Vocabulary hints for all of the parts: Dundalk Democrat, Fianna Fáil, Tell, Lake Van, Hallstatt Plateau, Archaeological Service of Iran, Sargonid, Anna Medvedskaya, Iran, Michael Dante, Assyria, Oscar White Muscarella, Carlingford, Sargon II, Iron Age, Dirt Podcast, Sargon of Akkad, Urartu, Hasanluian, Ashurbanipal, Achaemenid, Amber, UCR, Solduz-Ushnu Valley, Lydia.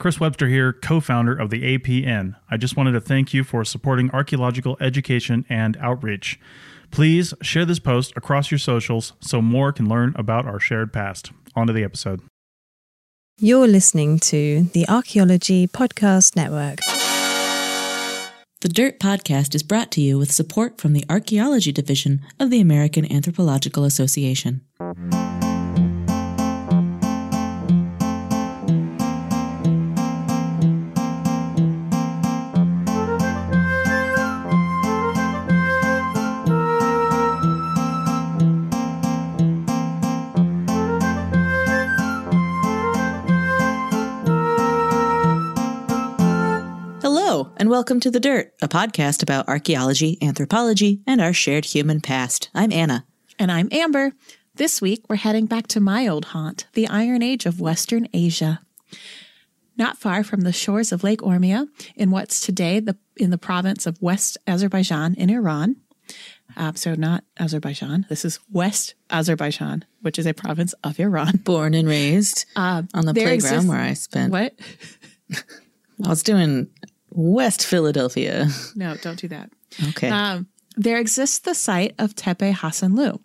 Chris Webster here, co-founder of the APN. I just wanted to thank you for supporting archaeological education and outreach. Please share this post across your socials so more can learn about our shared past. On to the episode. You're listening to the Archaeology Podcast Network. The Dirt Podcast is brought to you with support from the Archaeology Division of the American Anthropological Association. Welcome to The Dirt, a podcast about archaeology, anthropology, and our shared human past. I'm Anna. And I'm Amber. This week, we're heading back to my old haunt, the Iron Age of Western Asia. Not far from the shores of Lake Urmia, in what's today in the province of West Azerbaijan in Iran. So not Azerbaijan. This is West Azerbaijan, which is a province of Iran. Born and raised on the playground where I spent. What? I was doing West Philadelphia. No, don't do that. Okay. There exists the site of Tepe Hasanlu,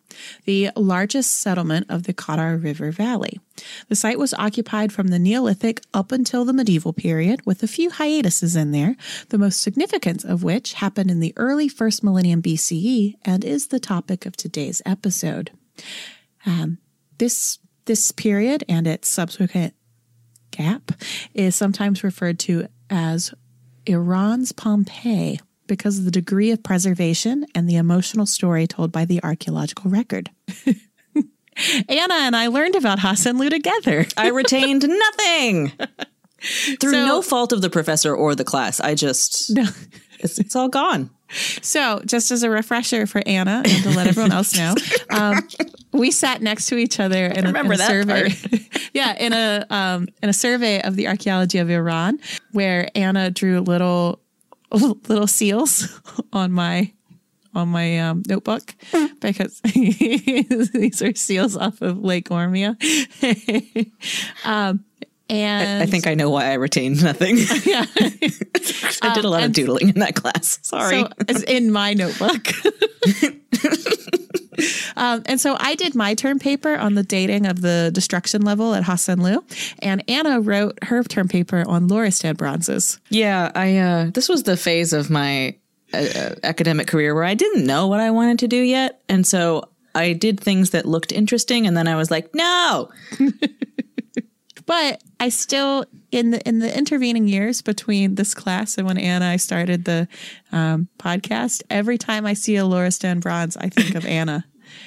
the largest settlement of the Gadar River Valley. The site was occupied from the Neolithic up until the medieval period, with a few hiatuses in there, the most significant of which happened in the early first millennium BCE and is the topic of today's episode. This period and its subsequent gap is sometimes referred to as Iran's Pompeii because of the degree of preservation and the emotional story told by the archaeological record. Anna and I learned about Hasanlu together. I retained nothing through no fault of the professor or the class. I just, no. It's all gone. So just as a refresher for Anna and to let everyone else know, we sat next to each other in a survey. Yeah, in a survey of the archaeology of Iran, where Anna drew little seals on my notebook because these are seals off of Lake Urmia. And I think I know why I retained nothing. Yeah. I did a lot of doodling in that class. Sorry. So it's in my notebook. And so I did my term paper on the dating of the destruction level at Hasanlu, and Anna wrote her term paper on Loristad bronzes. Yeah, this was the phase of my academic career where I didn't know what I wanted to do yet. And so I did things that looked interesting, and then I was like, no. But I still, in the intervening years between this class and when Anna and I started the podcast, every time I see a Loristad bronze, I think of Anna.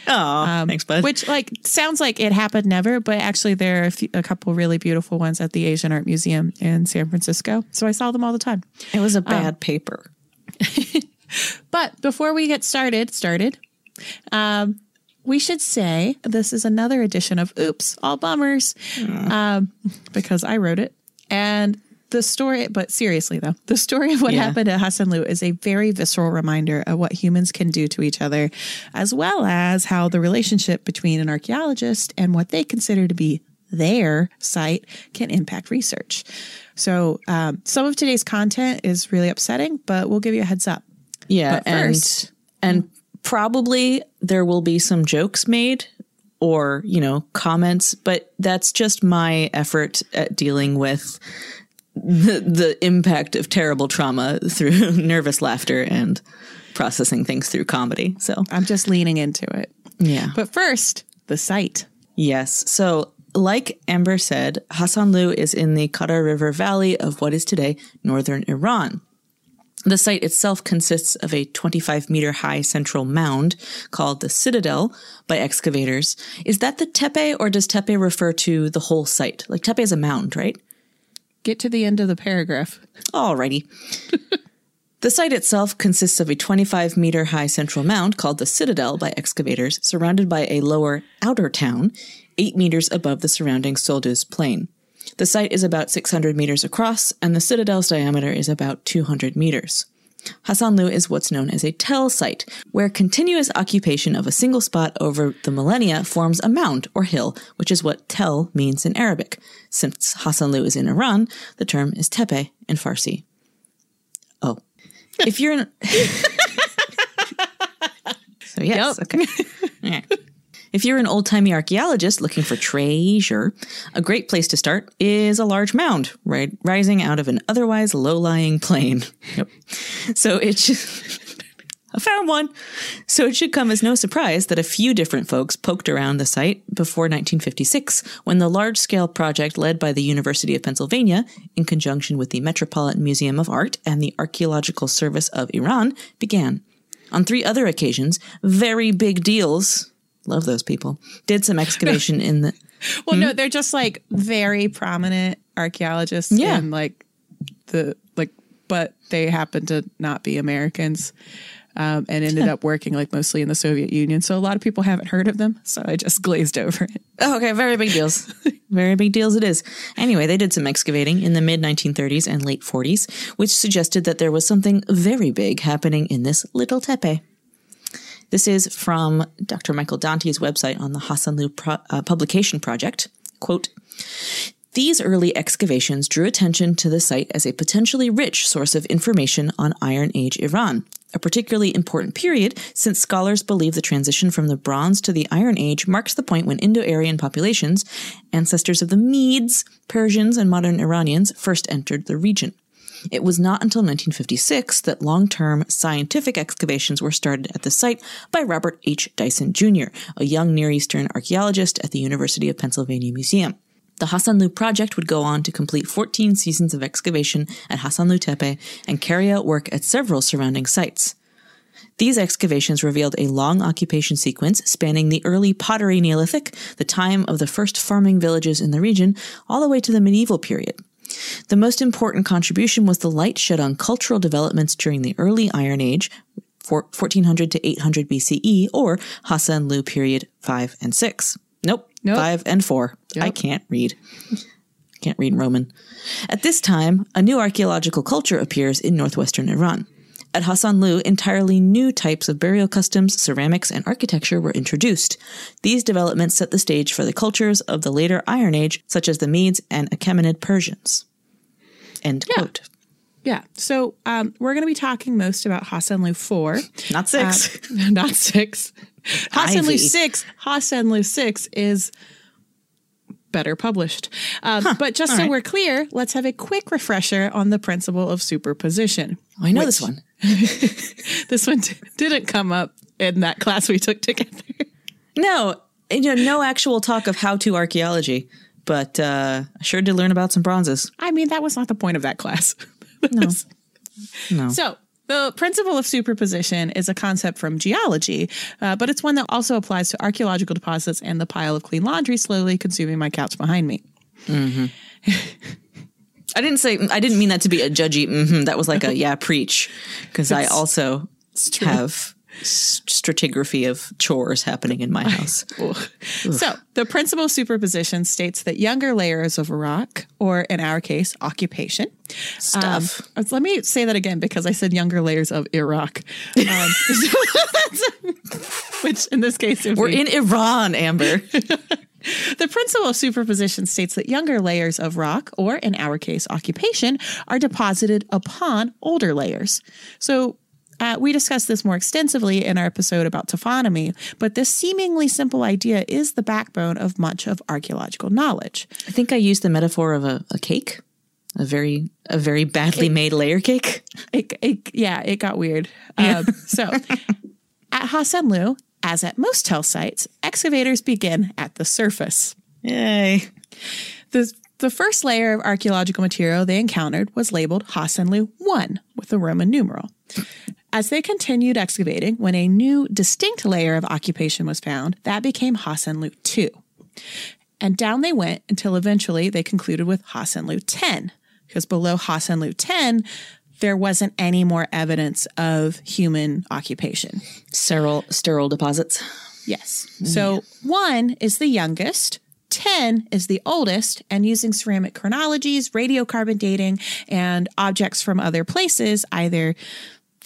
Oh, thanks, bud. Which sounds like it happened never, but actually there are a couple really beautiful ones at the Asian Art Museum in San Francisco. So I saw them all the time. It was a bad paper. But before we get started. We should say this is another edition of Oops, All Bummers, because I wrote it. And the story, but seriously though, the story of what happened at Hasanlu is a very visceral reminder of what humans can do to each other, as well as how the relationship between an archaeologist and what they consider to be their site can impact research. So some of today's content is really upsetting, but we'll give you a heads up. Yeah, but first, and probably there will be some jokes made or, comments, but that's just my effort at dealing with the impact of terrible trauma through nervous laughter and processing things through comedy. So I'm just leaning into it. Yeah. But first, the site. Yes. So like Amber said, Hasanlu is in the Gadar River Valley of what is today northern Iran. The site itself consists of a 25-meter-high central mound called the Citadel by excavators. Is that the Tepe, or does Tepe refer to the whole site? Tepe is a mound, right? Get to the end of the paragraph. Alrighty. The site itself consists of a 25-meter-high central mound called the Citadel by excavators, surrounded by a lower outer town, 8 meters above the surrounding Solduz plain. The site is about 600 meters across, and the citadel's diameter is about 200 meters. Hasanlu is what's known as a tell site, where continuous occupation of a single spot over the millennia forms a mound or hill, which is what tell means in Arabic. Since Hasanlu is in Iran, the term is tepe in Farsi. Oh. If you're in... So yes, okay. Yeah. If you're an old-timey archaeologist looking for treasure, a great place to start is a large mound rising out of an otherwise low-lying plain. Yep. I found one! So it should come as no surprise that a few different folks poked around the site before 1956, when the large-scale project led by the University of Pennsylvania, in conjunction with the Metropolitan Museum of Art and the Archaeological Service of Iran, began. On three other occasions, very big deals... Love those people. Did some excavation in the... Well, no, they're just like very prominent archaeologists. Yeah. And but they happen to not be Americans and ended up working like mostly in the Soviet Union. So a lot of people haven't heard of them. So I just glazed over it. Oh, okay. Very big deals. Very big deals it is. Anyway, they did some excavating in the mid-1930s and late 40s, which suggested that there was something very big happening in this little tepe. This is from Dr. Michael Dante's website on the Hasanlu Publication Project. Quote, "These early excavations drew attention to the site as a potentially rich source of information on Iron Age Iran, a particularly important period since scholars believe the transition from the Bronze to the Iron Age marks the point when Indo-Aryan populations, ancestors of the Medes, Persians, and modern Iranians, first entered the region. It was not until 1956 that long-term scientific excavations were started at the site by Robert H. Dyson Jr., a young Near Eastern archaeologist at the University of Pennsylvania Museum. The Hasanlu project would go on to complete 14 seasons of excavation at Hasanlu Tepe and carry out work at several surrounding sites. These excavations revealed a long occupation sequence spanning the early pottery Neolithic, the time of the first farming villages in the region, all the way to the medieval period. The most important contribution was the light shed on cultural developments during the early Iron Age, 1400 to 800 BCE, or Hasanlu period 5 and 6. Nope. 5 and 4. Yep. I can't read. Can't read Roman. At this time, a new archaeological culture appears in northwestern Iran. At Hasanlu, entirely new types of burial customs, ceramics, and architecture were introduced. These developments set the stage for the cultures of the later Iron Age, such as the Medes and Achaemenid Persians." End quote. Yeah. So we're going to be talking most about Hasanlu 4. Not 6. Not 6. Hasanlu 6. Hasanlu 6 is... better published. But just so we're clear, let's have a quick refresher on the principle of superposition. Oh, I know this one. This one didn't come up in that class we took together. No, no actual talk of how to archaeology, but I sure did learn about some bronzes. I mean, that was not the point of that class. No. So the principle of superposition is a concept from geology, but it's one that also applies to archaeological deposits and the pile of clean laundry slowly consuming my couch behind me. Mm-hmm. I didn't mean that to be a judgy, that was like a preach, because I also have stratigraphy of chores happening in my house. So the principle of superposition states that younger layers of a rock, or in our case, occupation. Stuff. Let me say that again, because I said younger layers of Iraq. Which in this case... We're in Iran, Amber. The principle of superposition states that younger layers of rock, or in our case, occupation, are deposited upon older layers. So... we discussed this more extensively in our episode about taphonomy, but this seemingly simple idea is the backbone of much of archaeological knowledge. I think I used the metaphor of a cake, a very badly made layer cake. It got weird. Yeah. So at Hasanlu, as at most tell sites, excavators begin at the surface. Yay. The first layer of archaeological material they encountered was labeled Hasanlu 1 with a Roman numeral. As they continued excavating, when a new distinct layer of occupation was found, that became Hasanlu 2. And down they went until eventually they concluded with Hasanlu 10, because below Hasanlu 10, there wasn't any more evidence of human occupation. Sterile deposits. Yes. So 1 is the youngest, 10 is the oldest, and using ceramic chronologies, radiocarbon dating, and objects from other places, either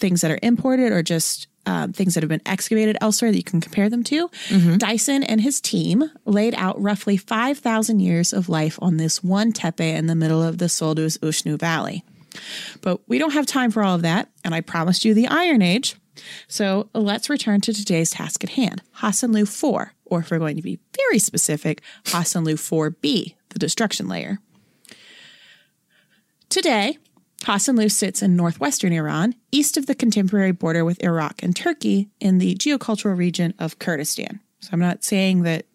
things that are imported or just things that have been excavated elsewhere that you can compare them to. Mm-hmm. Dyson and his team laid out roughly 5,000 years of life on this one tepe in the middle of the Solduz-Ushnu Valley. But we don't have time for all of that, and I promised you the Iron Age. So let's return to today's task at hand, Hasanlu 4, or if we're going to be very specific, Hasanlu 4b, the destruction layer. Today, Hasanlu sits in northwestern Iran, east of the contemporary border with Iraq and Turkey in the geocultural region of Kurdistan. So I'm not saying that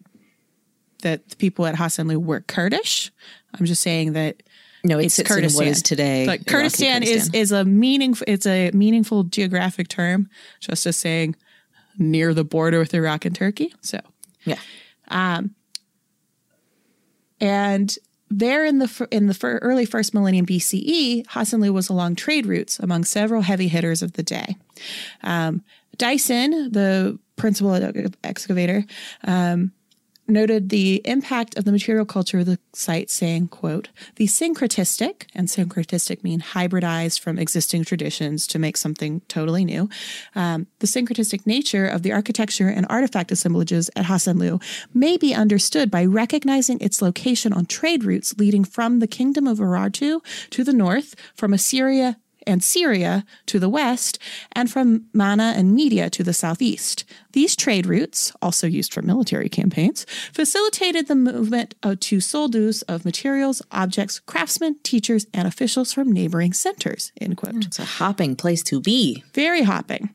the people at Hasanlu were Kurdish. I'm just saying that it's Kurdistan. What is today. Like Kurdistan is a meaningful geographic term, just as saying near the border with Iraq and Turkey. So yeah, and there in the early first millennium BCE, Hasanlu was along trade routes among several heavy hitters of the day. Dyson, the principal excavator, noted the impact of the material culture of the site, saying, quote, the syncretistic, and syncretistic mean hybridized from existing traditions to make something totally new, the syncretistic nature of the architecture and artifact assemblages at Hasanlu may be understood by recognizing its location on trade routes leading from the kingdom of Urartu to the north, from Assyria and Syria to the west, and from Mana and Media to the southeast. These trade routes, also used for military campaigns, facilitated the movement to Solduz of materials, objects, craftsmen, teachers, and officials from neighboring centers, end quote. It's a hopping place to be. Very hopping.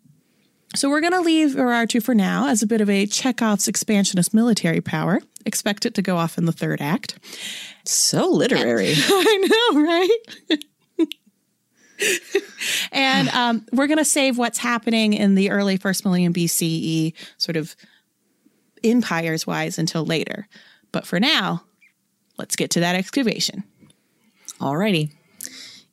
So we're going to leave Urartu for now as a bit of a Chekhov's expansionist military power. Expect it to go off in the third act. So literary. I know, right? And we're going to save what's happening in the early first millennium BCE, sort of empires-wise, until later. But for now, let's get to that excavation. Alrighty.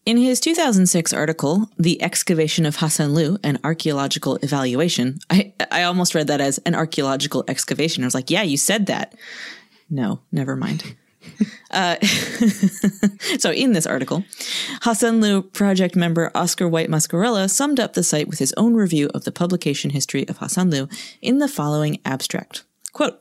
In his 2006 article, The Excavation of Hasanlu, an Archaeological Evaluation, I almost read that as an archaeological excavation. I was like, yeah, you said that. No, never mind. So in this article, Hasanlu project member Oscar White Muscarella summed up the site with his own review of the publication history of Hasanlu in the following abstract. Quote,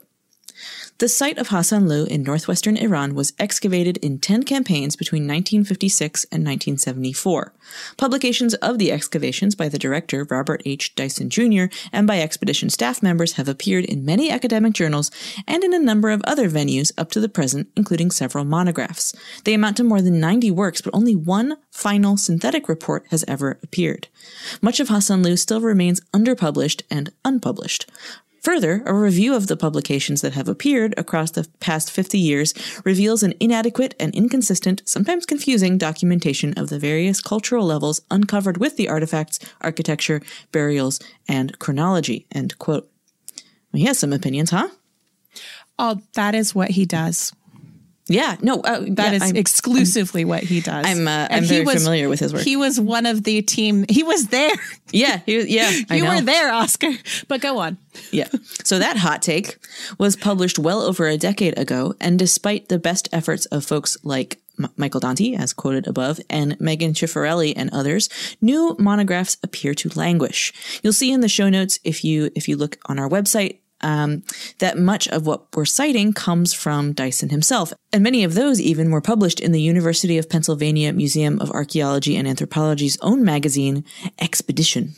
the site of Hasanlu in northwestern Iran was excavated in 10 campaigns between 1956 and 1974. Publications of the excavations by the director, Robert H. Dyson Jr., and by Expedition staff members have appeared in many academic journals and in a number of other venues up to the present, including several monographs. They amount to more than 90 works, but only one final synthetic report has ever appeared. Much of Hasanlu still remains underpublished and unpublished. Further, a review of the publications that have appeared across the past 50 years reveals an inadequate and inconsistent, sometimes confusing, documentation of the various cultural levels uncovered with the artifacts, architecture, burials, and chronology, end quote. Well, he has some opinions, huh? Oh, that is what he does. Yeah, no, exclusively what he does. I'm very familiar with his work. He was one of the team. He was there. Yeah, you were there, Oscar. But go on. Yeah. So that hot take was published well over a decade ago, and despite the best efforts of folks like Michael Dante, as quoted above, and Megan Cifarelli and others, new monographs appear to languish. You'll see in the show notes if you look on our website. That much of what we're citing comes from Dyson himself, and many of those even were published in the University of Pennsylvania Museum of Archaeology and Anthropology's own magazine, Expedition.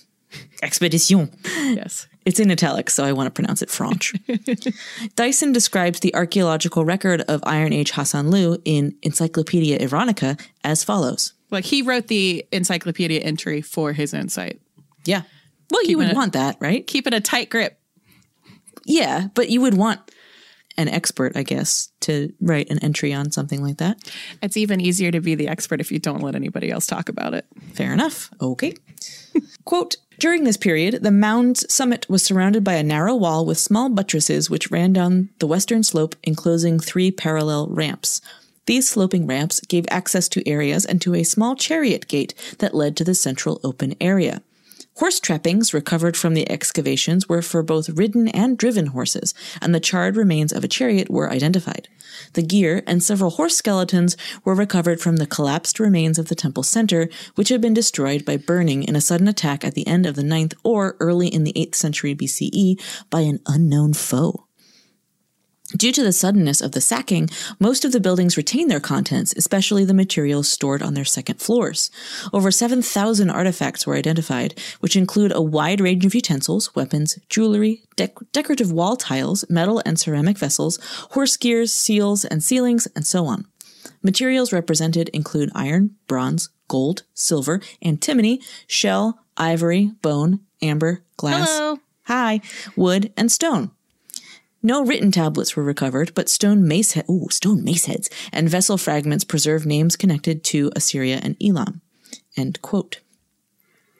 Expedition. Yes. It's in italics, so I want to pronounce it French. Dyson describes the archaeological record of Iron Age Hasanlu in Encyclopedia Ironica as follows. Like, he wrote the encyclopedia entry for his own site. Yeah. Well, you would want that, right? Keep it a tight grip. Yeah, but you would want an expert, I guess, to write an entry on something like that. It's even easier to be the expert if you don't let anybody else talk about it. Fair enough. Okay. Quote, during this period, the mound's summit was surrounded by a narrow wall with small buttresses which ran down the western slope, enclosing 3 parallel ramps. These sloping ramps gave access to areas and to a small chariot gate that led to the central open area. Horse trappings recovered from the excavations were for both ridden and driven horses, and the charred remains of a chariot were identified. The gear and several horse skeletons were recovered from the collapsed remains of the temple center, which had been destroyed by burning in a sudden attack at the end of the 9th or early in the 8th century BCE by an unknown foe. Due to the suddenness of the sacking, most of the buildings retain their contents, especially the materials stored on their second floors. Over 7,000 artifacts were identified, which include a wide range of utensils, weapons, jewelry, decorative wall tiles, metal and ceramic vessels, horse gears, seals and ceilings, and so on. Materials represented include iron, bronze, gold, silver, antimony, shell, ivory, bone, amber, glass, wood, and stone. No written tablets were recovered, but stone mace heads and vessel fragments preserve names connected to Assyria and Elam. End quote.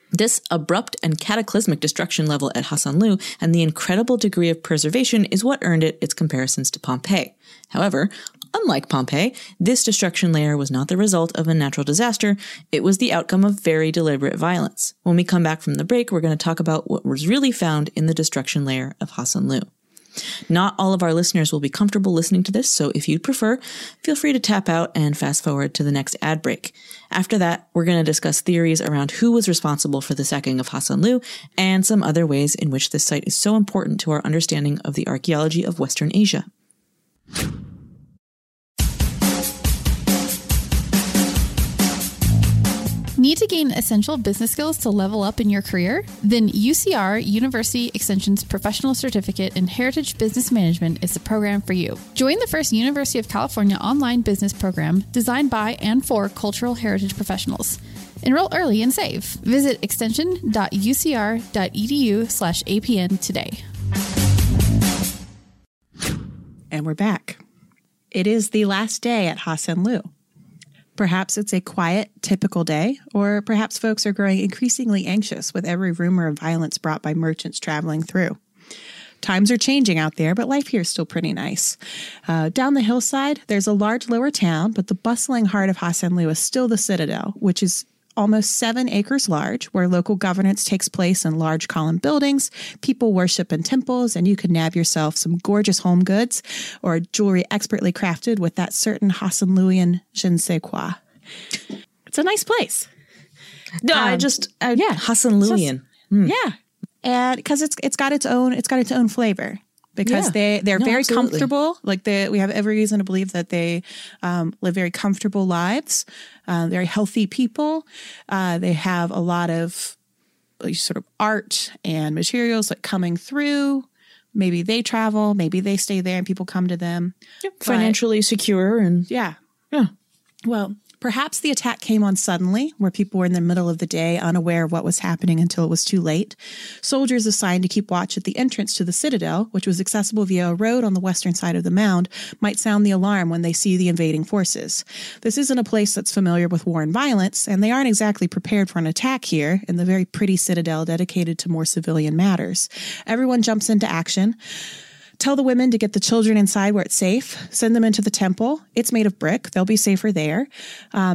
This abrupt and cataclysmic destruction level at Hasanlu and the incredible degree of preservation is what earned it its comparisons to Pompeii. However, unlike Pompeii, this destruction layer was not the result of a natural disaster. It was the outcome of very deliberate violence. When we come back from the break, we're going to talk about what was really found in the destruction layer of Hasanlu. Not all of our listeners will be comfortable listening to this, so if you'd prefer, feel free to tap out and fast forward to the next ad break. After that, we're going to discuss theories around who was responsible for the sacking of Hasanlu and some other ways in which this site is so important to our understanding of the archaeology of Western Asia. Need to gain essential business skills to level up in your career? Then UCR, University Extension's Professional Certificate in Heritage Business Management is the program for you. Join the first University of California online business program designed by and for cultural heritage professionals. Enroll early and save. Visit extension.ucr.edu/APN today. And we're back. It is the last day at Hasanlu. Perhaps it's a quiet, typical day, or perhaps folks are growing increasingly anxious with every rumor of violence brought by merchants traveling through. Times are changing out there, but life here is still pretty nice. Down the hillside, there's a large lower town, but the bustling heart of Hasanlu is still the citadel, which is almost 7 acres large, where local governance takes place in large column buildings, people worship in temples, and you can nab yourself some gorgeous home goods or jewelry expertly crafted with that certain Hasanluian je ne sais quoi. It's a nice place. No, Hasanluian. Yeah. And cuz it's got its own flavor. Because they're very comfortable. Like we have every reason to believe that they live very comfortable lives, very healthy people. They have a lot of sort of art and materials like coming through. Maybe they travel, maybe they stay there and people come to them. Yep. Financially secure. And yeah. Well, perhaps the attack came on suddenly, where people were in the middle of the day, unaware of what was happening until it was too late. Soldiers assigned to keep watch at the entrance to the citadel, which was accessible via a road on the western side of the mound, might sound the alarm when they see the invading forces. This isn't a place that's familiar with war and violence, and they aren't exactly prepared for an attack here in the very pretty citadel dedicated to more civilian matters. Everyone jumps into action. Tell the women to get the children inside where it's safe. Send them into the temple. It's made of brick. They'll be safer there.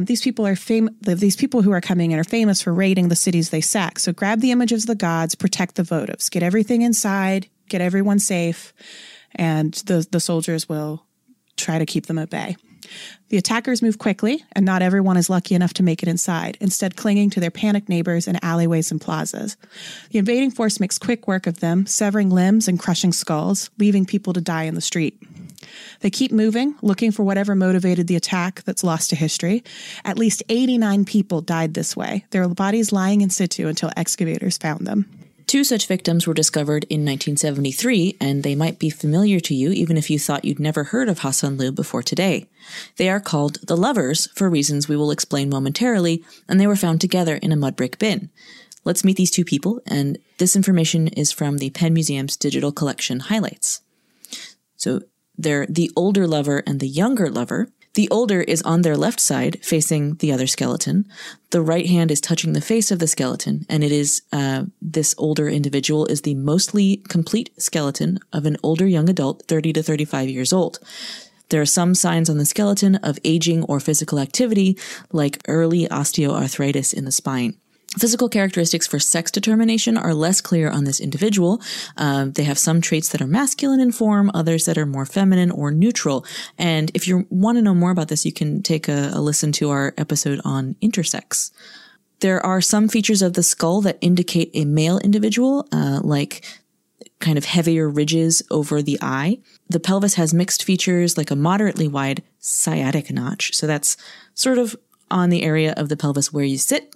These people who are coming in are famous for raiding the cities they sack. So grab the images of the gods, protect the votives, get everything inside, get everyone safe, and the soldiers will try to keep them at bay. The attackers move quickly, and not everyone is lucky enough to make it inside, instead clinging to their panicked neighbors in alleyways and plazas. The invading force makes quick work of them, severing limbs and crushing skulls, leaving people to die in the street. They keep moving, looking for whatever motivated the attack that's lost to history. At least 89 people died this way, their bodies lying in situ until excavators found them. 2 such victims were discovered in 1973, and they might be familiar to you even if you thought you'd never heard of Hasanlu before today. They are called the Lovers for reasons we will explain momentarily, and they were found together in a mud brick bin. Let's meet these 2 people, and this information is from the Penn Museum's digital collection highlights. So they're the older lover and the younger lover. The older is on their left side, facing the other skeleton. The right hand is touching the face of the skeleton, and it is this older individual is the mostly complete skeleton of an older young adult, 30 to 35 years old. There are some signs on the skeleton of aging or physical activity, like early osteoarthritis in the spine. Physical characteristics for sex determination are less clear on this individual. They have some traits that are masculine in form, others that are more feminine or neutral. And if you want to know more about this, you can take a listen to our episode on intersex. There are some features of the skull that indicate a male individual, like kind of heavier ridges over the eye. The pelvis has mixed features, like a moderately wide sciatic notch. So that's sort of on the area of the pelvis where you sit.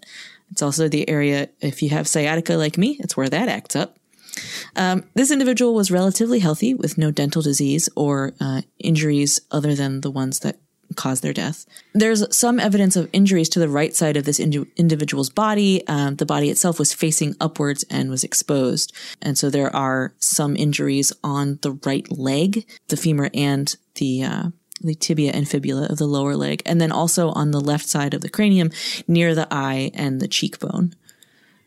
It's also the area, if you have sciatica like me, it's where that acts up. This individual was relatively healthy with no dental disease or injuries other than the ones that cause their death. There's some evidence of injuries to the right side of this individual's body. The body itself was facing upwards and was exposed. And so there are some injuries on the right leg, the femur and the tibia and fibula of the lower leg, and then also on the left side of the cranium near the eye and the cheekbone.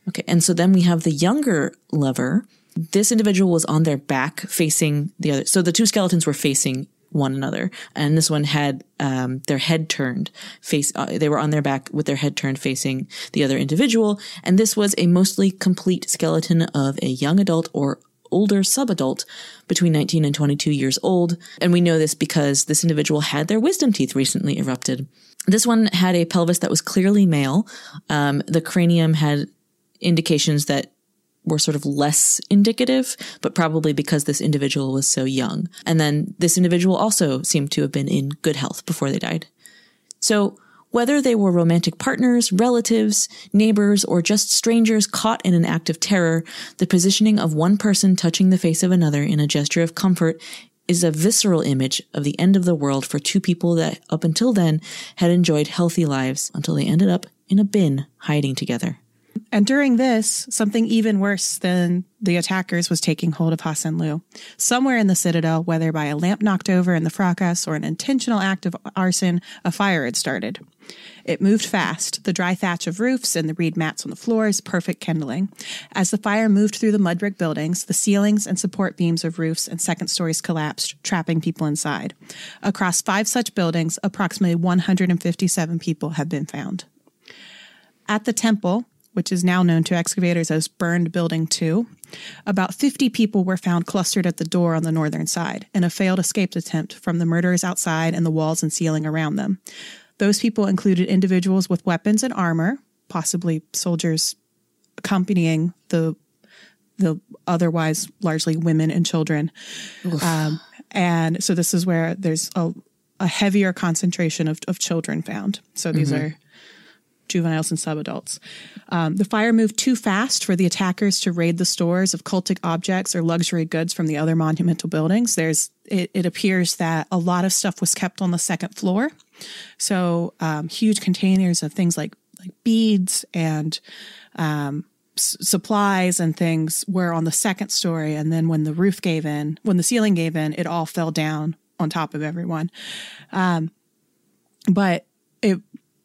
Okay, and so then we have the younger lover. This individual was on their back facing the other. So the two skeletons were facing one another, and this one had their head turned face. They were on their back with their head turned facing the other individual, and this was a mostly complete skeleton of a young adult or older subadult between 19 and 22 years old. And we know this because this individual had their wisdom teeth recently erupted. This one had a pelvis that was clearly male. The cranium had indications that were sort of less indicative, but probably because this individual was so young. And then this individual also seemed to have been in good health before they died. So whether they were romantic partners, relatives, neighbors, or just strangers caught in an act of terror, the positioning of one person touching the face of another in a gesture of comfort is a visceral image of the end of the world for two people that up until then had enjoyed healthy lives until they ended up in a bin hiding together. And during this, something even worse than the attackers was taking hold of Hasanlu. Somewhere in the citadel, whether by a lamp knocked over in the fracas or an intentional act of arson, a fire had started. It moved fast, the dry thatch of roofs and the reed mats on the floors, perfect kindling. As the fire moved through the mud brick buildings, the ceilings and support beams of roofs and second stories collapsed, trapping people inside. Across 5 such buildings, approximately 157 people have been found. At the temple, which is now known to excavators as Burned Building 2, about 50 people were found clustered at the door on the northern side in a failed escape attempt from the murderers outside and the walls and ceiling around them. Those people included individuals with weapons and armor, possibly soldiers accompanying the otherwise largely women and children. And so this is where there's a heavier concentration of children found. So these are juveniles and subadults. The fire moved too fast for the attackers to raid the stores of cultic objects or luxury goods from the other monumental buildings. It appears that a lot of stuff was kept on the second floor. So huge containers of things like beads and supplies and things were on the second story. And then when the roof gave in, when the ceiling gave in, it all fell down on top of everyone.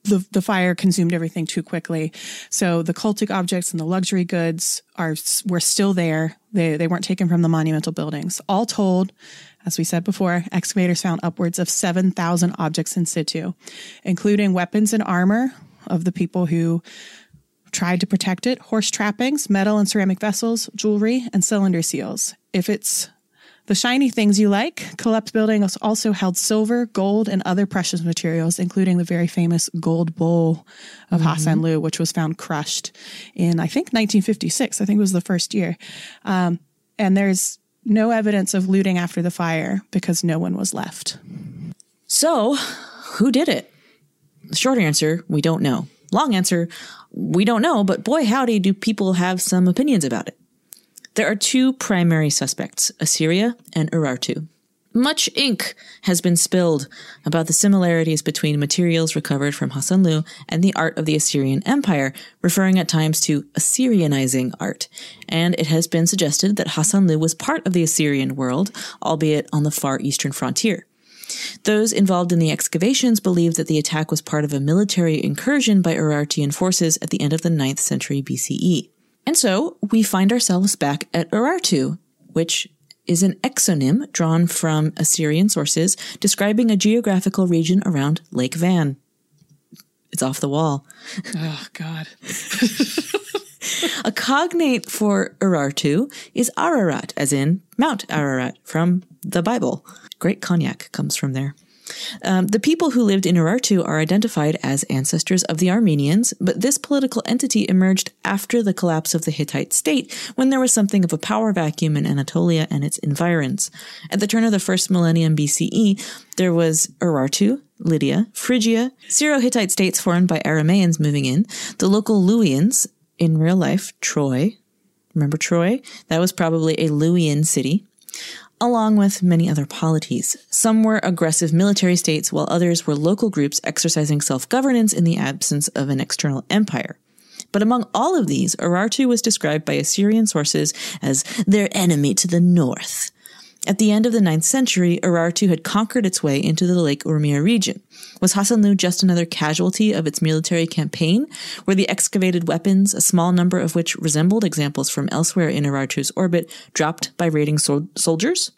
The fire consumed everything too quickly. So the cultic objects and the luxury goods were still there. They weren't taken from the monumental buildings. All told, as we said before, excavators found upwards of 7,000 objects in situ, including weapons and armor of the people who tried to protect it, horse trappings, metal and ceramic vessels, jewelry, and cylinder seals. If it's the shiny things you like, collapsed buildings also held silver, gold, and other precious materials, including the very famous gold bowl of Hasanlu, which was found crushed in, I think, 1956. I think it was the first year. And there's no evidence of looting after the fire because no one was left. So, who did it? The short answer, we don't know. Long answer, we don't know, but boy howdy do people have some opinions about it. There are 2 primary suspects, Assyria and Urartu. Much ink has been spilled about the similarities between materials recovered from Hasanlu and the art of the Assyrian Empire, referring at times to Assyrianizing art. And it has been suggested that Hasanlu was part of the Assyrian world, albeit on the far eastern frontier. Those involved in the excavations believed that the attack was part of a military incursion by Urartian forces at the end of the 9th century BCE. And so we find ourselves back at Urartu, which is an exonym drawn from Assyrian sources describing a geographical region around Lake Van. It's off the wall. Oh, God. A cognate for Urartu is Ararat, as in Mount Ararat from the Bible. Great cognac comes from there. The people who lived in Urartu are identified as ancestors of the Armenians, but this political entity emerged after the collapse of the Hittite state, when there was something of a power vacuum in Anatolia and its environs. At the turn of the first millennium BCE, there was Urartu, Lydia, Phrygia, Syro-Hittite states formed by Aramaeans moving in, the local Luwians, in real life, Troy. Remember Troy? That was probably a Luwian city. Along with many other polities. Some were aggressive military states, while others were local groups exercising self-governance in the absence of an external empire. But among all of these, Urartu was described by Assyrian sources as their enemy to the north. At the end of the 9th century, Urartu had conquered its way into the Lake Urmia region. Was Hasanlu just another casualty of its military campaign? Were the excavated weapons, a small number of which resembled examples from elsewhere in Urartu's orbit, dropped by raiding soldiers?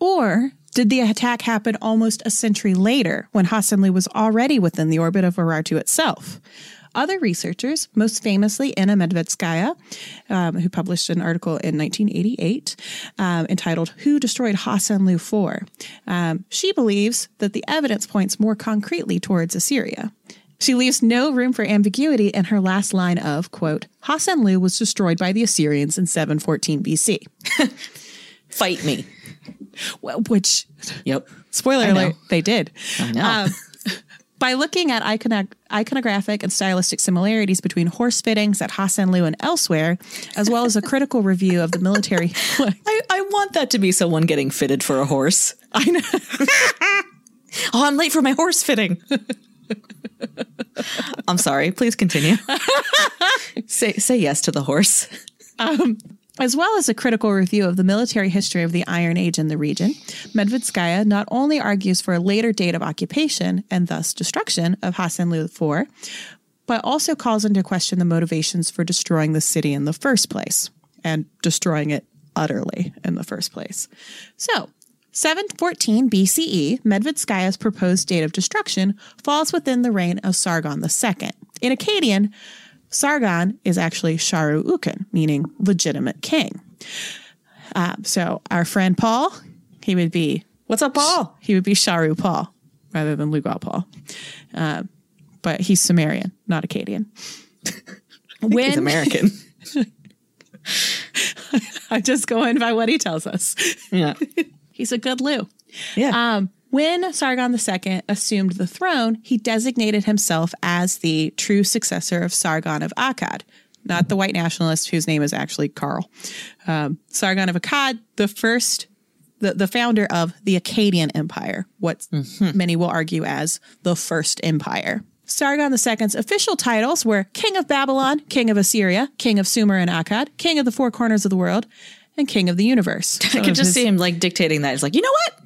Or did the attack happen almost a century later, when Hasanlu was already within the orbit of Urartu itself? Other researchers, most famously Anna Medvedskaya, who published an article in 1988 entitled "Who Destroyed Hasanlu For?" She believes that the evidence points more concretely towards Assyria. She leaves no room for ambiguity in her last line of, quote, "Hasanlu was destroyed by the Assyrians in 714 BC. Fight me. Well, which, yep. Spoiler alert, they did. I know. By looking at iconographic and stylistic similarities between horse fittings at Hasanlu and elsewhere, as well as a critical review of the military. I want that to be someone getting fitted for a horse. I know. Oh, I'm late for my horse fitting. I'm sorry. Please continue. Say yes to the horse. As well as a critical review of the military history of the Iron Age in the region, Medvedskaya not only argues for a later date of occupation and thus destruction of Hasanlu IV, but also calls into question the motivations for destroying the city in the first place, and destroying it utterly in the first place. So, 714 BCE, Medvedskaya's proposed date of destruction, falls within the reign of Sargon II. In Akkadian, Sargon is actually Sharu-Ukin, meaning legitimate king. So our friend Paul, he would be... What's up, Paul? He would be Sharu-Pal rather than Lugal-Pal. But he's Sumerian, not Akkadian. He's American. I'm just going by what he tells us. Yeah. He's a good Lou. Yeah. When Sargon II assumed the throne, he designated himself as the true successor of Sargon of Akkad, not the white nationalist whose name is actually Carl. Sargon of Akkad, the founder of the Akkadian Empire, what many will argue as the first empire. Sargon II's official titles were King of Babylon, King of Assyria, King of Sumer and Akkad, King of the Four Corners of the World, and King of the Universe. I could just see him like dictating that. It's like, you know what?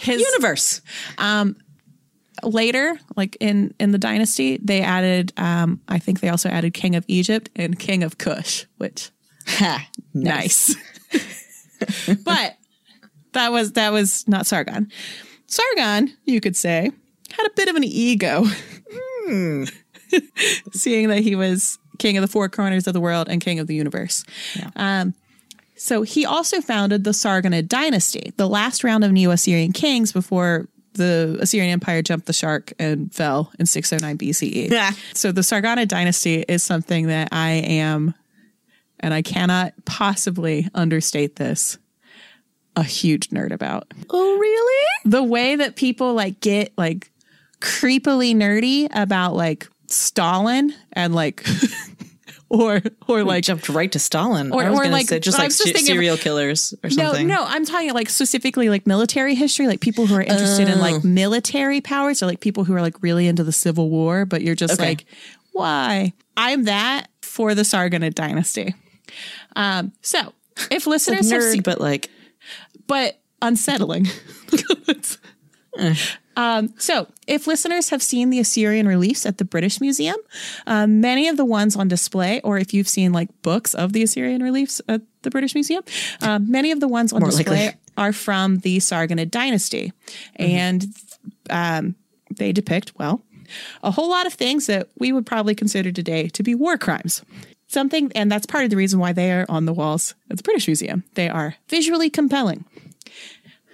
His universe. Later, like in the dynasty, they added, I think they also added King of Egypt and King of Kush, which, nice. But that was not Sargon. Sargon, you could say, had a bit of an ego, seeing that he was King of the Four Corners of the World and King of the Universe. Yeah. So he also founded the Sargonid dynasty, the last round of Neo-Assyrian kings before the Assyrian Empire jumped the shark and fell in 609 BCE. Yeah. So the Sargonid dynasty is something that I am, and I cannot possibly understate this, a huge nerd about. Oh, really? The way that people like get like creepily nerdy about like Stalin and like... Or like jumped right to Stalin, or serial killers or something. No, I'm talking like specifically like military history, like people who are interested in like military powers, or like people who are like really into the Civil War. But you're just like, why? I'm that for the Sargonid dynasty. So if listeners like nerd, but unsettling. So if listeners have seen the Assyrian reliefs at the British Museum, many of the ones on display, or if you've seen like books of the Assyrian reliefs at the British Museum, many of the ones on display are from the Sargonid dynasty. And they depict, well, a whole lot of things that we would probably consider today to be war crimes. Something, and that's part of the reason why they are on the walls of the British Museum. They are visually compelling.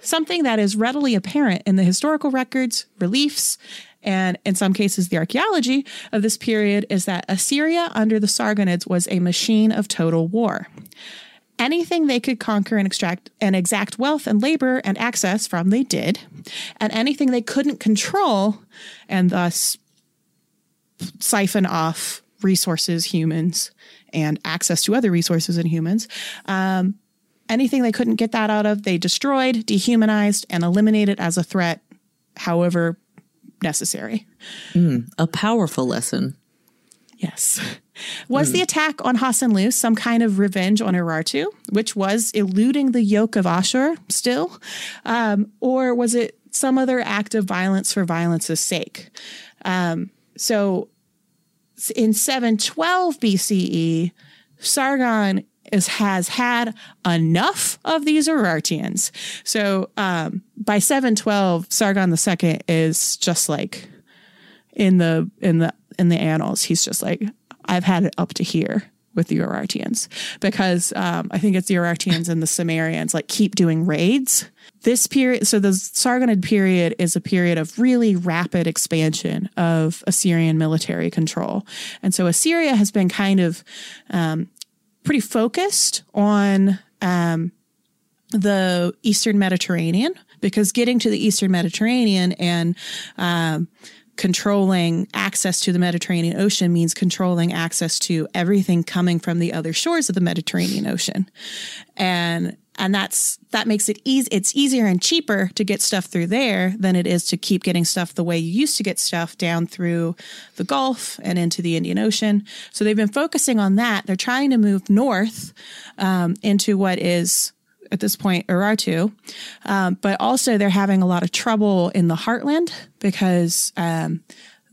Something that is readily apparent in the historical records, reliefs, and in some cases the archaeology of this period is that Assyria under the Sargonids was a machine of total war. Anything they could conquer and extract and exact wealth and labor and access from, they did. And anything they couldn't control and thus siphon off resources, humans, and access to other resources and humans, anything they couldn't get that out of, they destroyed, dehumanized, and eliminated as a threat, however necessary. A powerful lesson. Yes. Was the attack on Hasanlu some kind of revenge on Urartu, which was eluding the yoke of Ashur still? Or was it some other act of violence for violence's sake? So in 712 BCE, Sargon has had enough of these Urartians. So by 712, Sargon II is just like in the annals, he's just like, I've had it up to here with the Urartians, because I think it's the Urartians and the Sumerians like keep doing raids. This period, so the Sargonid period is a period of really rapid expansion of Assyrian military control. And so Assyria has been kind of pretty focused on the Eastern Mediterranean, because getting to the Eastern Mediterranean and controlling access to the Mediterranean Ocean means controlling access to everything coming from the other shores of the Mediterranean Ocean. And that makes it easy. It's easier and cheaper to get stuff through there than it is to keep getting stuff the way you used to get stuff down through the Gulf and into the Indian Ocean. So they've been focusing on that. They're trying to move north into what is at this point Urartu, but also they're having a lot of trouble in the heartland because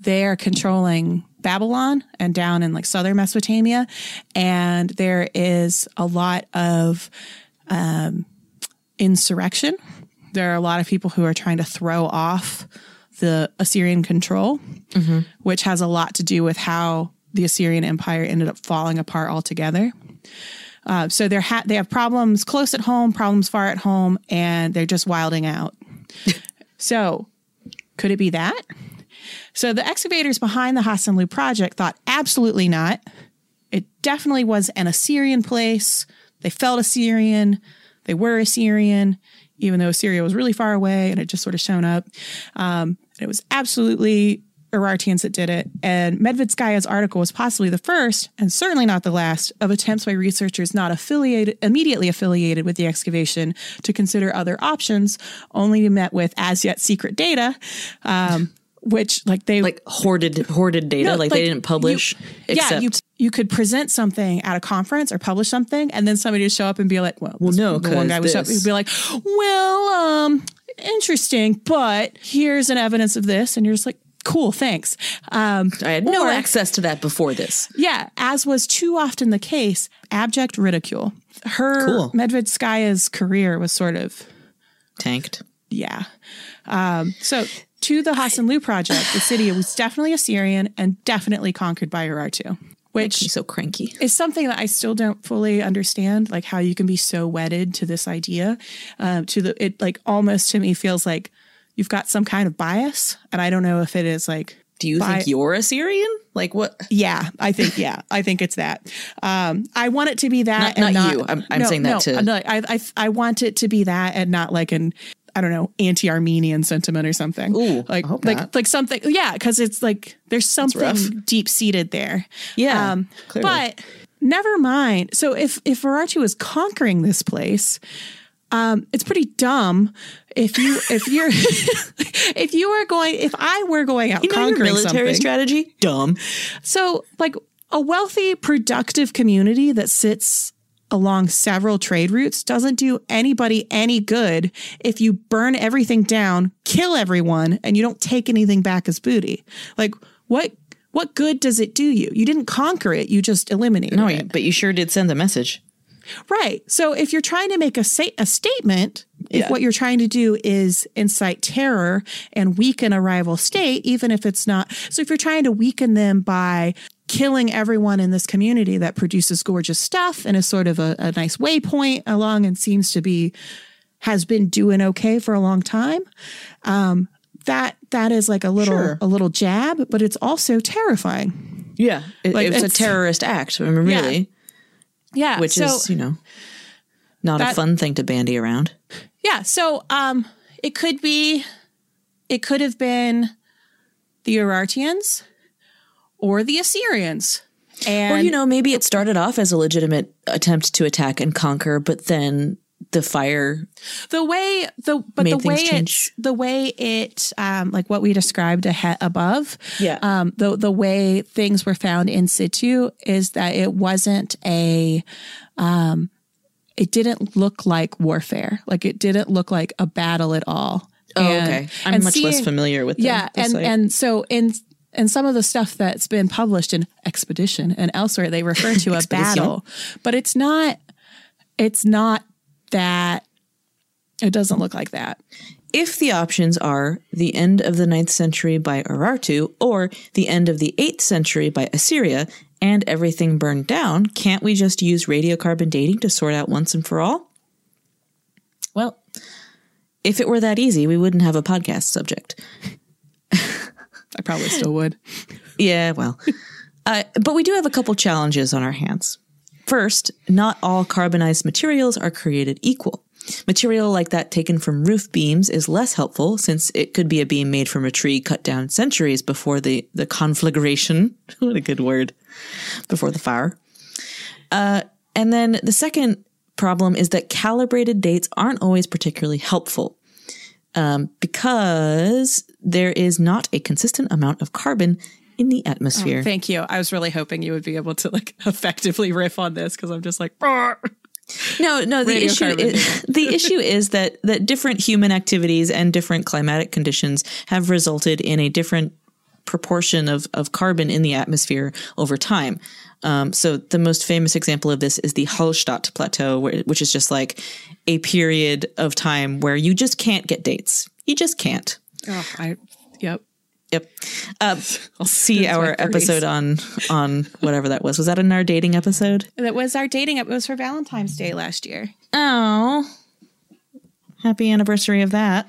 they're controlling Babylon and down in like southern Mesopotamia, and there is a lot of insurrection. There are a lot of people who are trying to throw off the Assyrian control, which has a lot to do with how the Assyrian Empire ended up falling apart altogether. So they have problems close at home, problems far at home, and they're just wilding out. So could it be that? So the excavators behind the Hasanlu project thought absolutely not. It definitely was an Assyrian place. They felt Assyrian. They were Assyrian, even though Assyria was really far away and it just sort of shown up. It was absolutely Urartians that did it, and Medvedskaya's article was possibly the first, and certainly not the last, of attempts by researchers not immediately affiliated with the excavation to consider other options, only to be met with as yet secret data, which like they like hoarded data, no, like they didn't publish. You could present something at a conference or publish something, and then somebody would show up and be like, "Well, no," because one guy would show up and be like, "Well, interesting, but here's an evidence of this," and you're just like, cool, thanks. I had no access to that before this. Yeah, as was too often the case, abject ridicule. Medvedskaya's career was sort of tanked. Yeah. So to the Hasanlu project, the city was definitely Assyrian and definitely conquered by Urartu, which is so cranky. It's something that I still don't fully understand, like how you can be so wedded to this idea. It like almost to me feels like you've got some kind of bias, and I don't know if it is like... Do you think you're Assyrian? Like what? Yeah, I think it's that. I want it to be that. Not you. I'm saying that too. No, I want it to be that and not like an, I don't know, anti-Armenian sentiment or something. Ooh, like something. Yeah, because it's like there's something deep-seated there. Yeah, clearly. But never mind. So if Urartu was conquering this place... it's pretty dumb if I were going out conquering your military something, strategy, dumb. So like a wealthy, productive community that sits along several trade routes doesn't do anybody any good if you burn everything down, kill everyone, and you don't take anything back as booty. Like what good does it do you? You didn't conquer it. You just eliminated it. No, but you sure did send a message. Right. So if you're trying to make a statement, if what you're trying to do is incite terror and weaken a rival state, even if it's not. So if you're trying to weaken them by killing everyone in this community that produces gorgeous stuff and is sort of a nice waypoint along and seems to be, has been doing okay for a long time, that is like a little jab, but it's also terrifying. Yeah. It's a terrorist act. I mean, really. Yeah. Which is, not a fun thing to bandy around. Yeah. So it could have been the Urartians or the Assyrians. And, maybe it started off as a legitimate attempt to attack and conquer, but then the fire. The way it, what we described above. Yeah. The way things were found in situ is that it wasn't it didn't look like warfare. Like it didn't look like a battle at all. Oh, okay. I'm much less familiar with that. Yeah. And some of the stuff that's been published in Expedition and elsewhere, they refer to a battle, but it's not that. It doesn't look like that. If the options are the end of the 9th century by Urartu or the end of the 8th century by Assyria and everything burned down, can't we just use radiocarbon dating to sort out once and for all? Well, if it were that easy, we wouldn't have a podcast subject. I probably still would. Yeah, well. But we do have a couple challenges on our hands. First, not all carbonized materials are created equal. Material like that taken from roof beams is less helpful since it could be a beam made from a tree cut down centuries before the conflagration. What a good word. Before the fire. And then the second problem is that calibrated dates aren't always particularly helpful because there is not a consistent amount of carbon in the atmosphere. Oh, thank you. I was really hoping you would be able to effectively riff on this because I'm just like, Barrr! No. The issue is that different human activities and different climatic conditions have resulted in a different proportion of carbon in the atmosphere over time. So the most famous example of this is the Hallstatt Plateau, which is just like a period of time where you just can't get dates. You just can't. Oh, yep. Yep. I'll see our episode on whatever that was. Was that in our dating episode? That was our dating. It was for Valentine's Day last year. Oh, happy anniversary of that.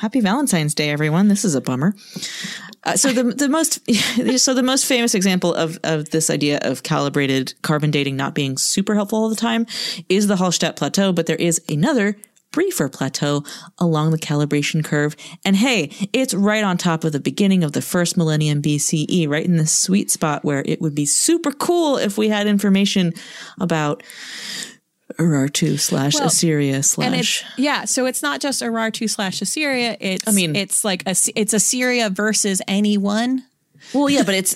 Happy Valentine's Day, everyone. This is a bummer. So the most famous example of this idea of calibrated carbon dating not being super helpful all the time is the Hallstatt Plateau, but there is another briefer plateau along the calibration curve. And hey, it's right on top of the beginning of the first millennium BCE, right in the sweet spot where it would be super cool if we had information about Urartu /Assyria / Yeah. So it's not just Urartu /Assyria. It's Assyria versus anyone. Well, yeah, but it's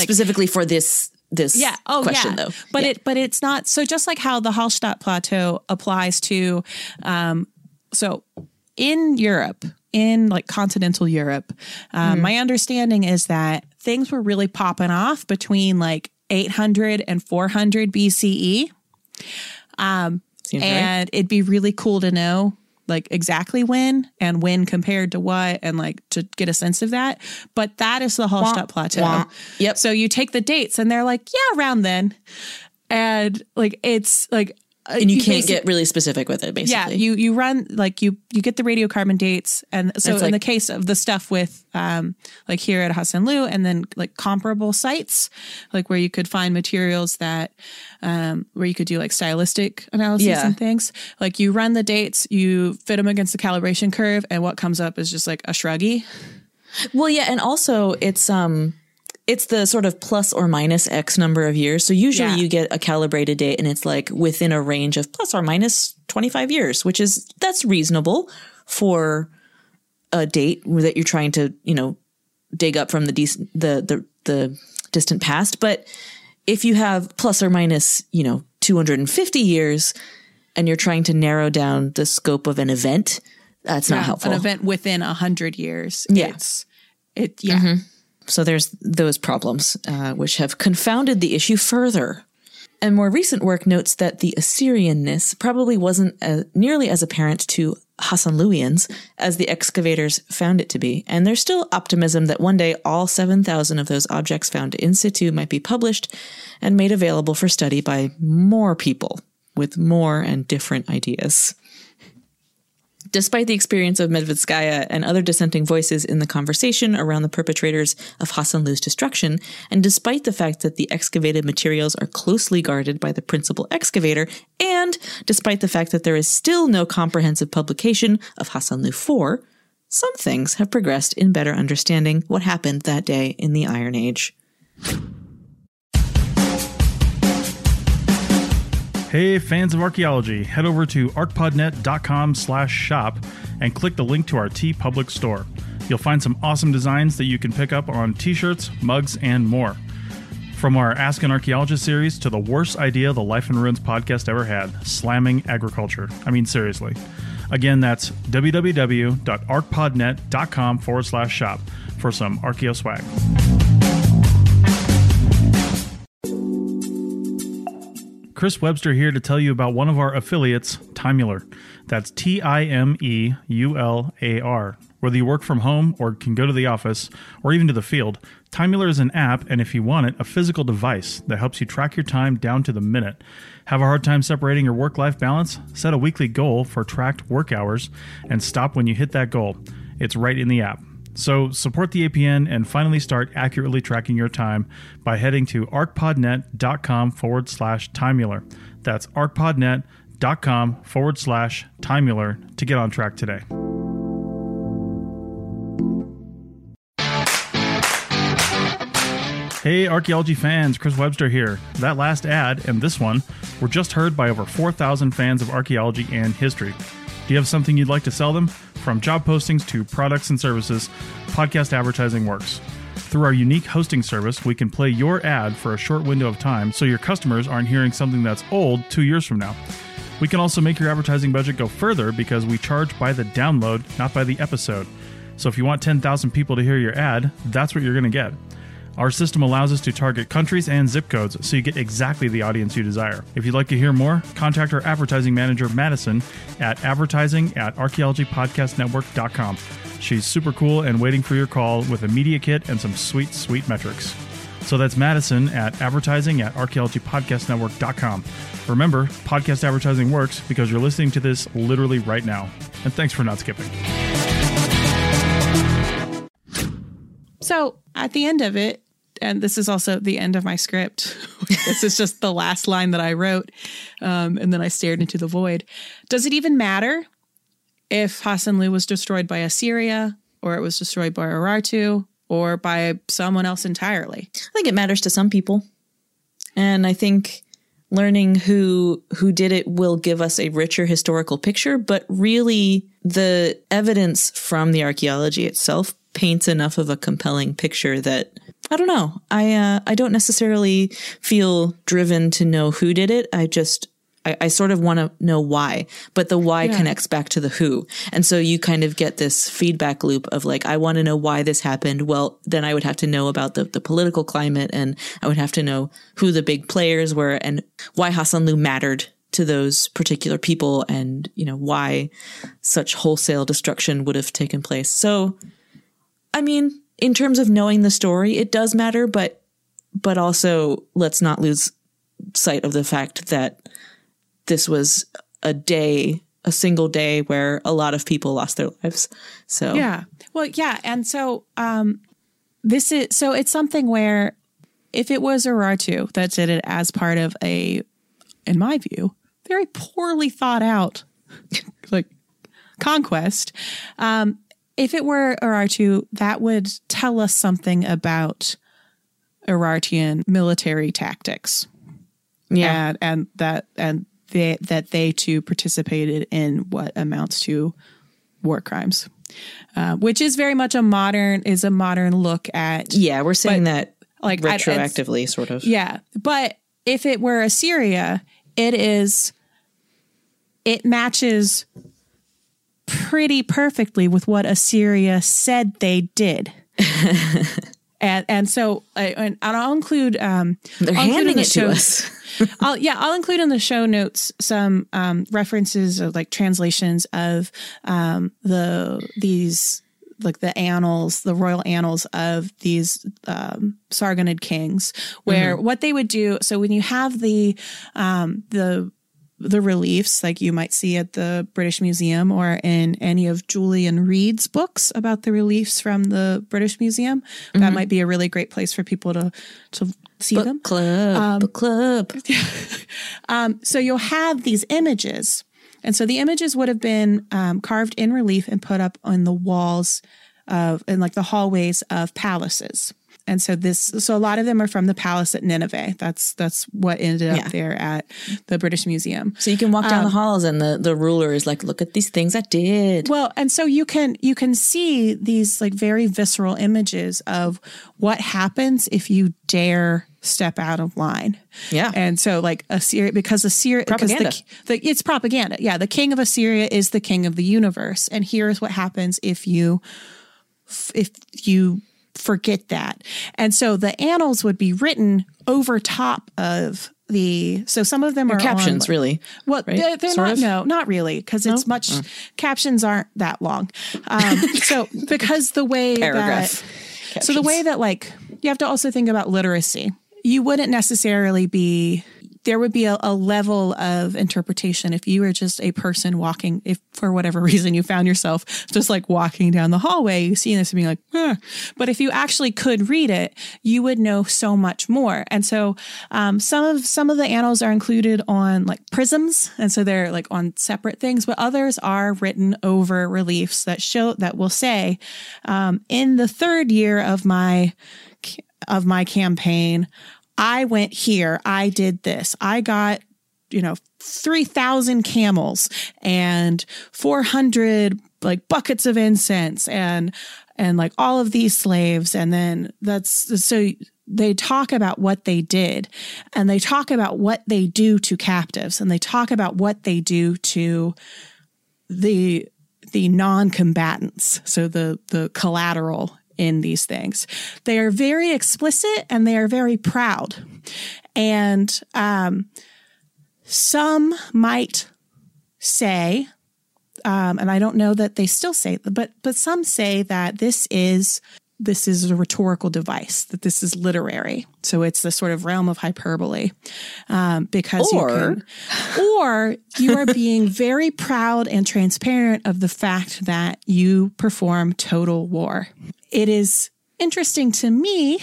specifically for this question, though. But it's not. So just like how the Hallstatt Plateau applies to so in Europe, in like continental Europe, my understanding is that things were really popping off between like 800 and 400 BCE. And it'd be really cool to know like exactly when and when compared to what and like to get a sense of that. But that is the Hallstatt Plateau. Yep. So you take the dates and they're like, yeah, around then. And like, it's like. And you can't get really specific with it, basically. Yeah, you run like you get the radiocarbon dates. And so in the case of the stuff with like here at Hasanlu and then like comparable sites, like where you could find materials that where you could do like stylistic analysis and things, like you run the dates, you fit them against the calibration curve. And what comes up is just like a shruggy. Well, yeah. And also it's the sort of plus or minus X number of years. So usually you get a calibrated date and it's like within a range of plus or minus 25 years, which is that's reasonable for a date that you're trying to, dig up from the distant past. But if you have plus or minus, 250 years and you're trying to narrow down the scope of an event, that's not helpful. An event within 100 years. Yeah. So there's those problems, which have confounded the issue further. And more recent work notes that the Assyrian-ness probably wasn't nearly as apparent to Hasanluians as the excavators found it to be, and there's still optimism that one day all 7,000 of those objects found in situ might be published and made available for study by more people with more and different ideas. Despite the experience of Medvedskaya and other dissenting voices in the conversation around the perpetrators of Hasanlu's destruction, and despite the fact that the excavated materials are closely guarded by the principal excavator, and despite the fact that there is still no comprehensive publication of Hasanlu IV, some things have progressed in better understanding what happened that day in the Iron Age. Hey, fans of archaeology, head over to arcpodnet.com/shop and click the link to our TeePublic store. You'll find some awesome designs that you can pick up on t-shirts, mugs, and more. From our Ask an Archaeologist series to the worst idea the Life in Ruins podcast ever had, slamming agriculture. I mean, seriously. Again, that's www.arcpodnet.com/shop for some archaeo swag. Chris Webster here to tell you about one of our affiliates, Timular. That's Timeular. Whether you work from home or can go to the office or even to the field, Timular is an app and, if you want it, a physical device that helps you track your time down to the minute. Have a hard time separating your work-life balance? Set a weekly goal for tracked work hours and stop when you hit that goal. It's right in the app. So support the APN and finally start accurately tracking your time by heading to arcpodnet.com/timular. That's arcpodnet.com/timular to get on track today. Hey, archaeology fans, Chris Webster here. That last ad and this one were just heard by over 4,000 fans of archaeology and history. Do you have something you'd like to sell them? From job postings to products and services, podcast advertising works. Through our unique hosting service, we can play your ad for a short window of time so your customers aren't hearing something that's old 2 years from now. We can also make your advertising budget go further because we charge by the download, not by the episode. So if you want 10,000 people to hear your ad, that's what you're going to get. Our system allows us to target countries and zip codes, so you get exactly the audience you desire. If you'd like to hear more, contact our advertising manager, Madison, at advertising@archaeologypodcastnetwork.com. She's super cool and waiting for your call with a media kit and some sweet, sweet metrics. So that's Madison at advertising@archaeologypodcastnetwork.com. Remember, podcast advertising works because you're listening to this literally right now. And thanks for not skipping. So at the end of it, and this is also the end of my script. This is just the last line that I wrote. And then I stared into the void. Does it even matter if Hasanlu was destroyed by Assyria, or it was destroyed by Urartu, or by someone else entirely? I think it matters to some people. And I think learning who did it will give us a richer historical picture. But really, the evidence from the archaeology itself paints enough of a compelling picture that, I don't know, I don't necessarily feel driven to know who did it. I sort of want to know why, but the why connects back to the who. And so you kind of get this feedback loop of like, I want to know why this happened. Well, then I would have to know about the political climate, and I would have to know who the big players were and why Hasanlu mattered to those particular people, and, you know, why such wholesale destruction would have taken place. So, I mean, in terms of knowing the story, it does matter, but also let's not lose sight of the fact that this was a day, a single day where a lot of people lost their lives. So, yeah. Well, yeah. And so so it's something where if it was Urartu that did it as part of a, in my view, very poorly thought out like conquest, if it were Urartu, that would tell us something about Urartian military tactics. Yeah. And that they too participated in what amounts to war crimes, which is very much a modern look at. Yeah, we're saying that like retroactively, sort of. Yeah. But if it were Assyria, it matches pretty perfectly with what Assyria said they did. And so I'll include. They're handing it to us. I'll include in the show notes some references of like translations of the annals, the royal annals of these Sargonid kings, where what they would do. So when you have the reliefs like you might see at the British Museum or in any of Julian Reed's books about the reliefs from the British Museum, that might be a really great place for people to see book them. Book club. So you'll have these images. And so the images would have been carved in relief and put up on the walls of, in like the hallways of palaces. And so so a lot of them are from the palace at Nineveh. That's what ended up there at the British Museum. So you can walk down the halls and the ruler is like, look at these things I did. Well, and so you can see these like very visceral images of what happens if you dare step out of line. Yeah. And so like Assyria, propaganda. It's propaganda. Yeah. The king of Assyria is the king of the universe. And here's what happens if you forget that. And so the annals would be written over top of so some of them are captions on, really. Well, right? they're sort not, of? No, not really. Cause it's no? much, captions aren't that long. So because the way Paragraph that, captions. So the way that like, you have to also think about literacy. You wouldn't necessarily there would be a level of interpretation if you were just a person walking, if for whatever reason you found yourself just like walking down the hallway, you see this and be like, eh. But if you actually could read it, you would know so much more. And so some of the annals are included on like prisms. And so they're like on separate things, but others are written over reliefs that show that will say in the third year of my campaign, I went here, I did this, I got, 3,000 camels and 400 like buckets of incense and like all of these slaves. And then so they talk about what they did and they talk about what they do to captives and they talk about what they do to the non-combatants. So the collateral in these things. They are very explicit and they are very proud. And some might say, and I don't know that they still say, but some say that this is a rhetorical device, that this is literary. So it's the sort of realm of hyperbole because you are being very proud and transparent of the fact that you perform total war. It is interesting to me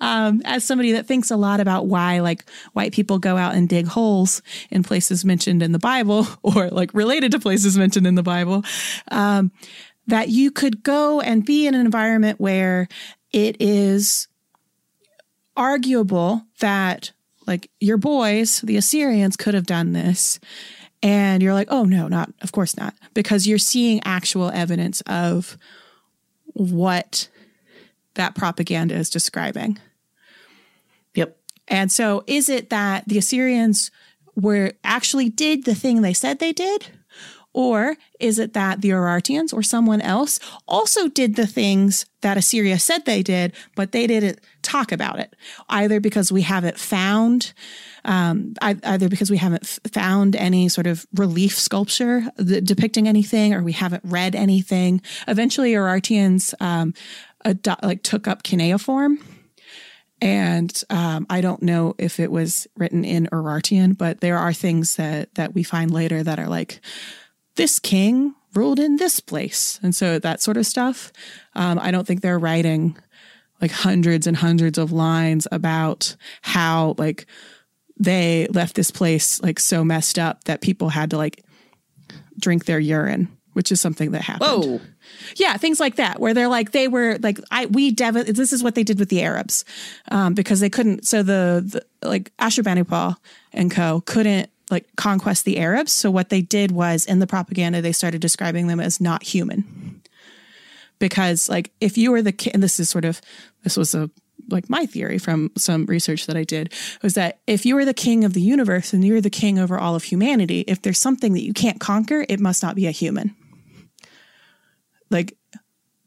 as somebody that thinks a lot about why like white people go out and dig holes in places mentioned in the Bible or like related to places mentioned in the Bible, that you could go and be in an environment where it is arguable that like your boys, the Assyrians, could have done this. And you're like, oh, no, not of course not, because you're seeing actual evidence of what that propaganda is describing. Yep. And so is it that the Assyrians actually did the thing they said they did? Or is it that the Urartians or someone else also did the things that Assyria said they did, but they didn't talk about it, either because we haven't found any sort of relief sculpture depicting anything, or we haven't read anything. Eventually, Urartians took up cuneiform. And I don't know if it was written in Urartian, but there are things that we find later that are like, this king ruled in this place. And so that sort of stuff. I don't think they're writing like hundreds and hundreds of lines about how like they left this place like so messed up that people had to like drink their urine, which is something that happened. Whoa. Yeah, things like that, where they're like, they were like, this is what they did with the Arabs because they couldn't. So the like Ashurbanipal and co couldn't like conquest the Arabs. So what they did was in the propaganda, they started describing them as not human because like if you were the king, and this was my theory from some research that I did was that if you were the king of the universe and you're the king over all of humanity, if there's something that you can't conquer, it must not be a human. Like,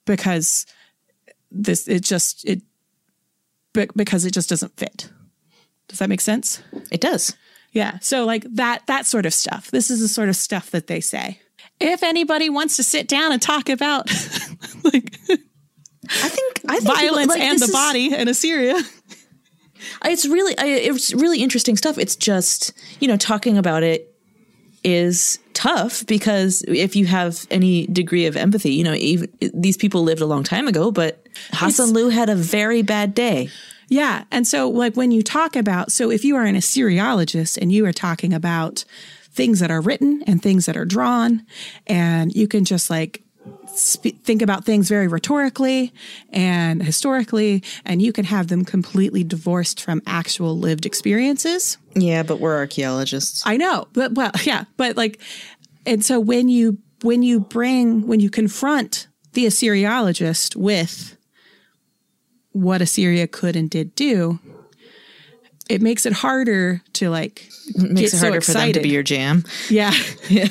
because this, it just, it but because it just doesn't fit. Does that make sense? It does. Yeah. So like that sort of stuff. This is the sort of stuff that they say. If anybody wants to sit down and talk about like I think violence and the body in Assyria. It's really interesting stuff. It's just, you know, talking about it is tough because if you have any degree of empathy, you know, even these people lived a long time ago, but Hasanlu had a very bad day. Yeah. And so like when you talk about, so if you are an Assyriologist and you are talking about things that are written and things that are drawn, and you can just like think about things very rhetorically and historically, and you can have them completely divorced from actual lived experiences. Yeah, but we're archaeologists. I know. But well, yeah, but like, and so when you confront the Assyriologist with what Assyria could and did do, it makes it harder to like get so excited. For them to be your jam. Yeah. Yeah.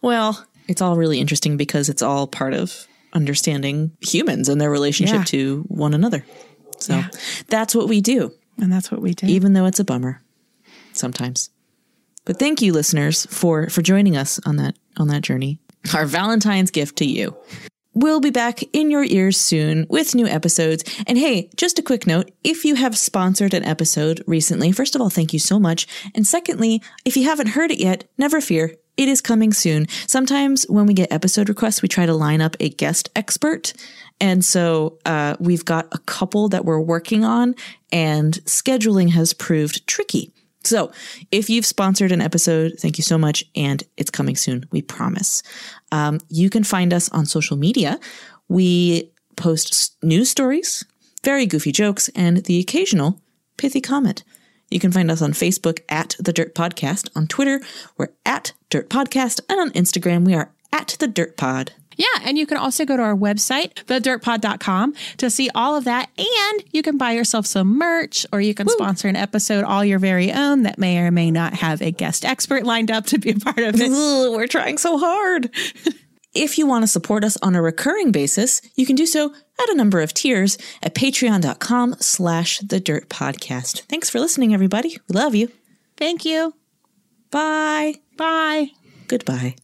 Well, it's all really interesting because it's all part of understanding humans and their relationship to one another. So that's what we do. And that's what we do. Even though it's a bummer sometimes. But thank you, listeners, for joining us on that journey. Our Valentine's gift to you. We'll be back in your ears soon with new episodes. And hey, just a quick note, if you have sponsored an episode recently, first of all, thank you so much. And secondly, if you haven't heard it yet, never fear. It is coming soon. Sometimes when we get episode requests, we try to line up a guest expert. And so we've got a couple that we're working on, and scheduling has proved tricky. So if you've sponsored an episode, thank you so much. And it's coming soon. We promise. You can find us on social media. We post news stories, very goofy jokes, and the occasional pithy comment. You can find us on Facebook at The Dirt Podcast. On Twitter, we're at Dirt Podcast. And on Instagram, we are at The Dirt Pod. Yeah, and you can also go to our website, thedirtpod.com, to see all of that. And you can buy yourself some merch, or you can sponsor an episode all your very own that may or may not have a guest expert lined up to be a part of it. Ooh, we're trying so hard. If you want to support us on a recurring basis, you can do so at a number of tiers at patreon.com/thedirtpodcast. Thanks for listening, everybody. We love you. Thank you. Bye. Bye. Goodbye.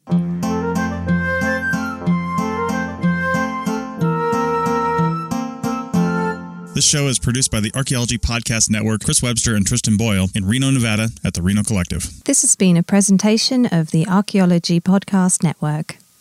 This show is produced by the Archaeology Podcast Network, Chris Webster and Tristan Boyle in Reno, Nevada at the Reno Collective. This has been a presentation of the Archaeology Podcast Network.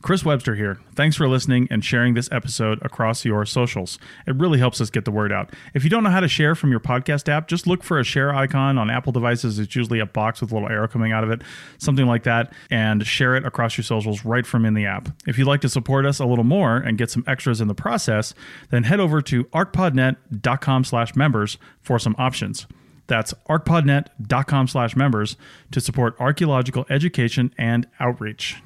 Chris Webster here. Thanks for listening and sharing this episode across your socials. It really helps us get the word out. If you don't know how to share from your podcast app, just look for a share icon on Apple devices. It's usually a box with a little arrow coming out of it, something like that, and share it across your socials right from in the app. If you'd like to support us a little more and get some extras in the process, then head over to archpodnet.com/members for some options. That's archpodnet.com/members to support archaeological education and outreach.